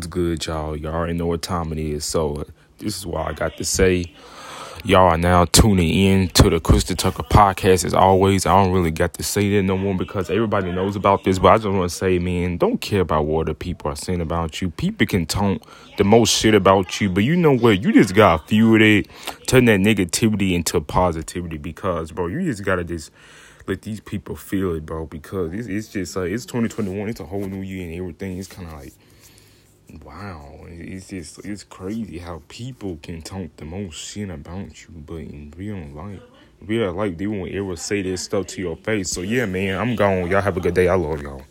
What's good, y'all? Y'all already know what time it is, so this is what I got to say. Y'all are now tuning in to the Christon Tucker Podcast. As always, I don't really got to say that no more because everybody knows about this, but I just want to say, man, don't care about what the people are saying about you. People can talk the most shit about you, but you know what? You just got to fuel it, turn that negativity into positivity because, bro, you just got to just let these people feel it, bro, because it's just like, it's 2021, it's a whole new year and everything. It's kind of like, wow, it's crazy how people can talk the most shit about you, but in real life, they won't ever say this stuff to your face. So yeah, man, I'm gone. Y'all have a good day. I love y'all.